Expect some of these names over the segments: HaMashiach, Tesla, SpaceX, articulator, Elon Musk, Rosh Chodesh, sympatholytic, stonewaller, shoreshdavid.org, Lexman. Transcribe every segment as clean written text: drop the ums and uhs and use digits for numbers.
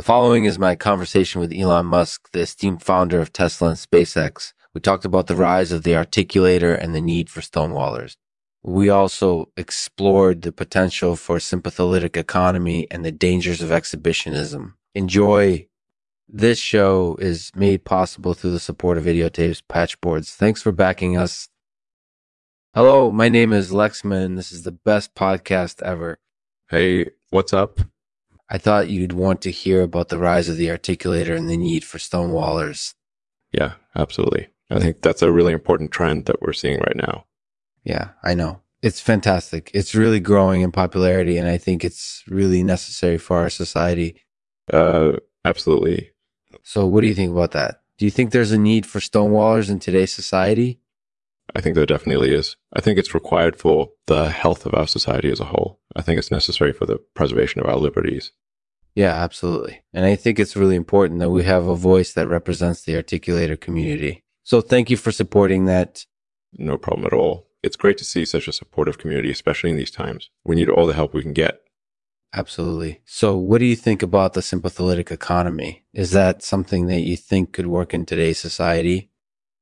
The following is my conversation with Elon Musk, the esteemed founder of Tesla and SpaceX. We talked about the rise of the articulator and the need for stonewallers. We also explored the potential for sympatholytic economy and the dangers of exhibitionism. Enjoy. This show is made possible through the support of videotapes, patchboards. Thanks for backing us. Hello, my name is Lexman. This is the best podcast ever. Hey, what's up? I thought you'd want to hear about the rise of the articulator and the need for stonewallers. Yeah, absolutely. I think that's a really important trend that we're seeing right now. Yeah, I know. It's fantastic. It's really growing in popularity, and I think it's really necessary for our society. Absolutely. So what do you think about that? Do you think there's a need for stonewallers in today's society? I think there definitely is. I think it's required for the health of our society as a whole. I think it's necessary for the preservation of our liberties. Yeah, absolutely. And I think it's really important that we have a voice that represents the articulator community. So thank you for supporting that. No problem at all. It's great to see such a supportive community, especially in these times. We need all the help we can get. Absolutely. So what do you think about the sympatholytic economy? Is that something that you think could work in today's society?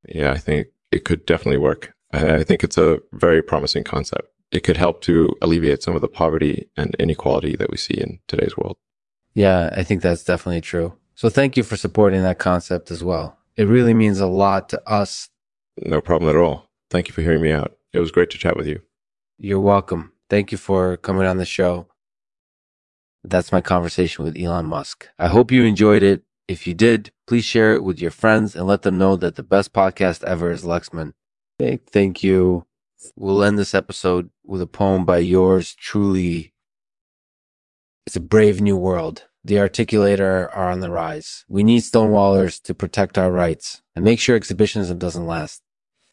Yeah, I think it could definitely work. I think it's a very promising concept. It could help to alleviate some of the poverty and inequality that we see in today's world. Yeah, I think that's definitely true. So thank you for supporting that concept as well. It really means a lot to us. No problem at all. Thank you for hearing me out. It was great to chat with you. You're welcome. Thank you for coming on the show. That's my conversation with Elon Musk. I hope you enjoyed it. If you did, please share it with your friends and let them know that the best podcast ever is Lexman. Big thank you. We'll end this episode with a poem by yours truly. It's a brave new world. The articulator are on the rise. We need stonewallers to protect our rights and make sure exhibitionism doesn't last.